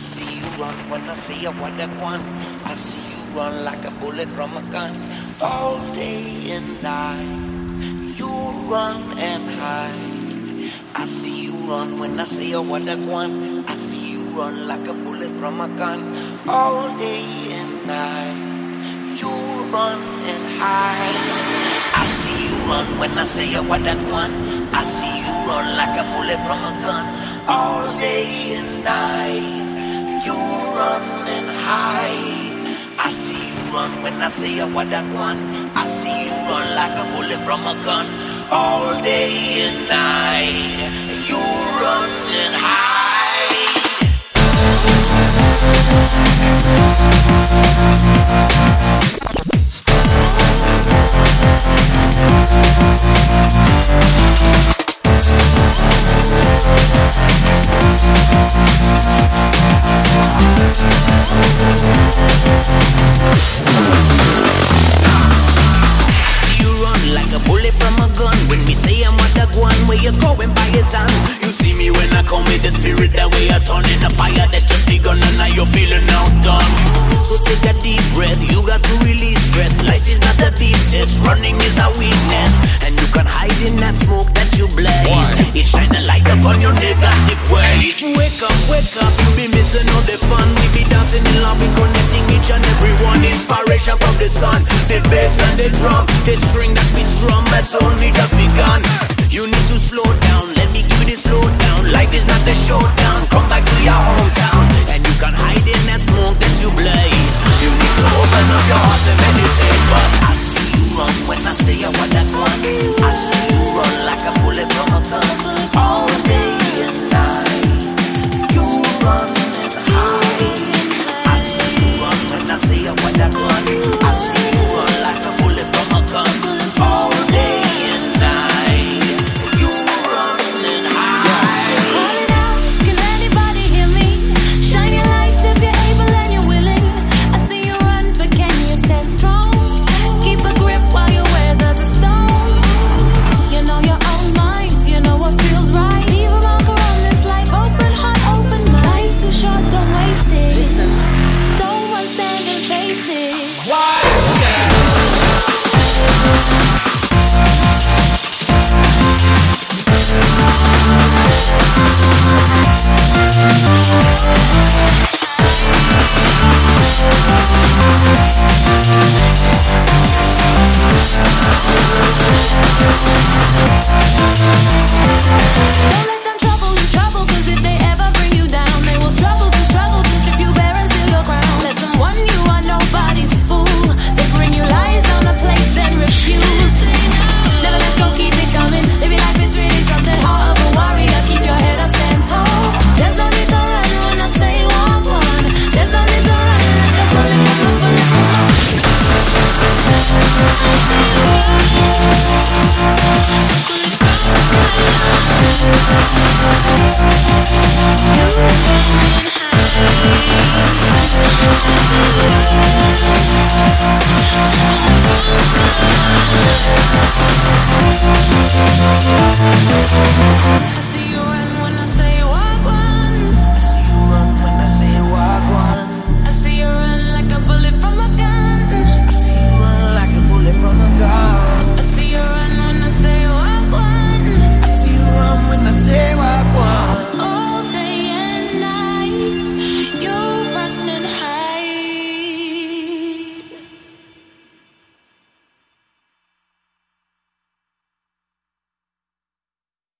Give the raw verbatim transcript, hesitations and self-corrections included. see you run when I see a what I want. I see you run like a bullet from a gun. All day and night, you run and hide. I see you run when I see a what I want. I see you run like a bullet from a gun. All day and night, you run and hide. I see you run when I see a what I want. I see you run like a bullet from a gun. All day and night, you run and hide. I see you run when I say I want that one. I see you run like a bullet from a gun. All day and night, you run and hide. See you run like a bullet from a gun. When we say I'm what the one, where you're going by his hand. You see me when I come with the spirit that we are turning a fire that just begun and now you're feeling outdone. So take a deep breath, you got to release stress. Life is not a deep test, running is a weakness. And you can hide in that smoke that you blaze. It shine a light upon your negative ways. Wake up, wake up, you be missing all the fun. We be dancing in love, we connecting each and everyone. Inspiration from the sun, the bass and the drum. The string that we strum has only just begun. You need to slow down, let me give you the slowdown. Life is not a showdown, come back to your hometown. And you can hide in that smoke that you blaze. You need to open up your heart and meditate. But I see you run when I say I want that one. I see you run like a bullet from a gun. All day and night, you run and hide. I see you run when I say I want that one. I see you run like a bullet from a gun. All day. We'll be right back.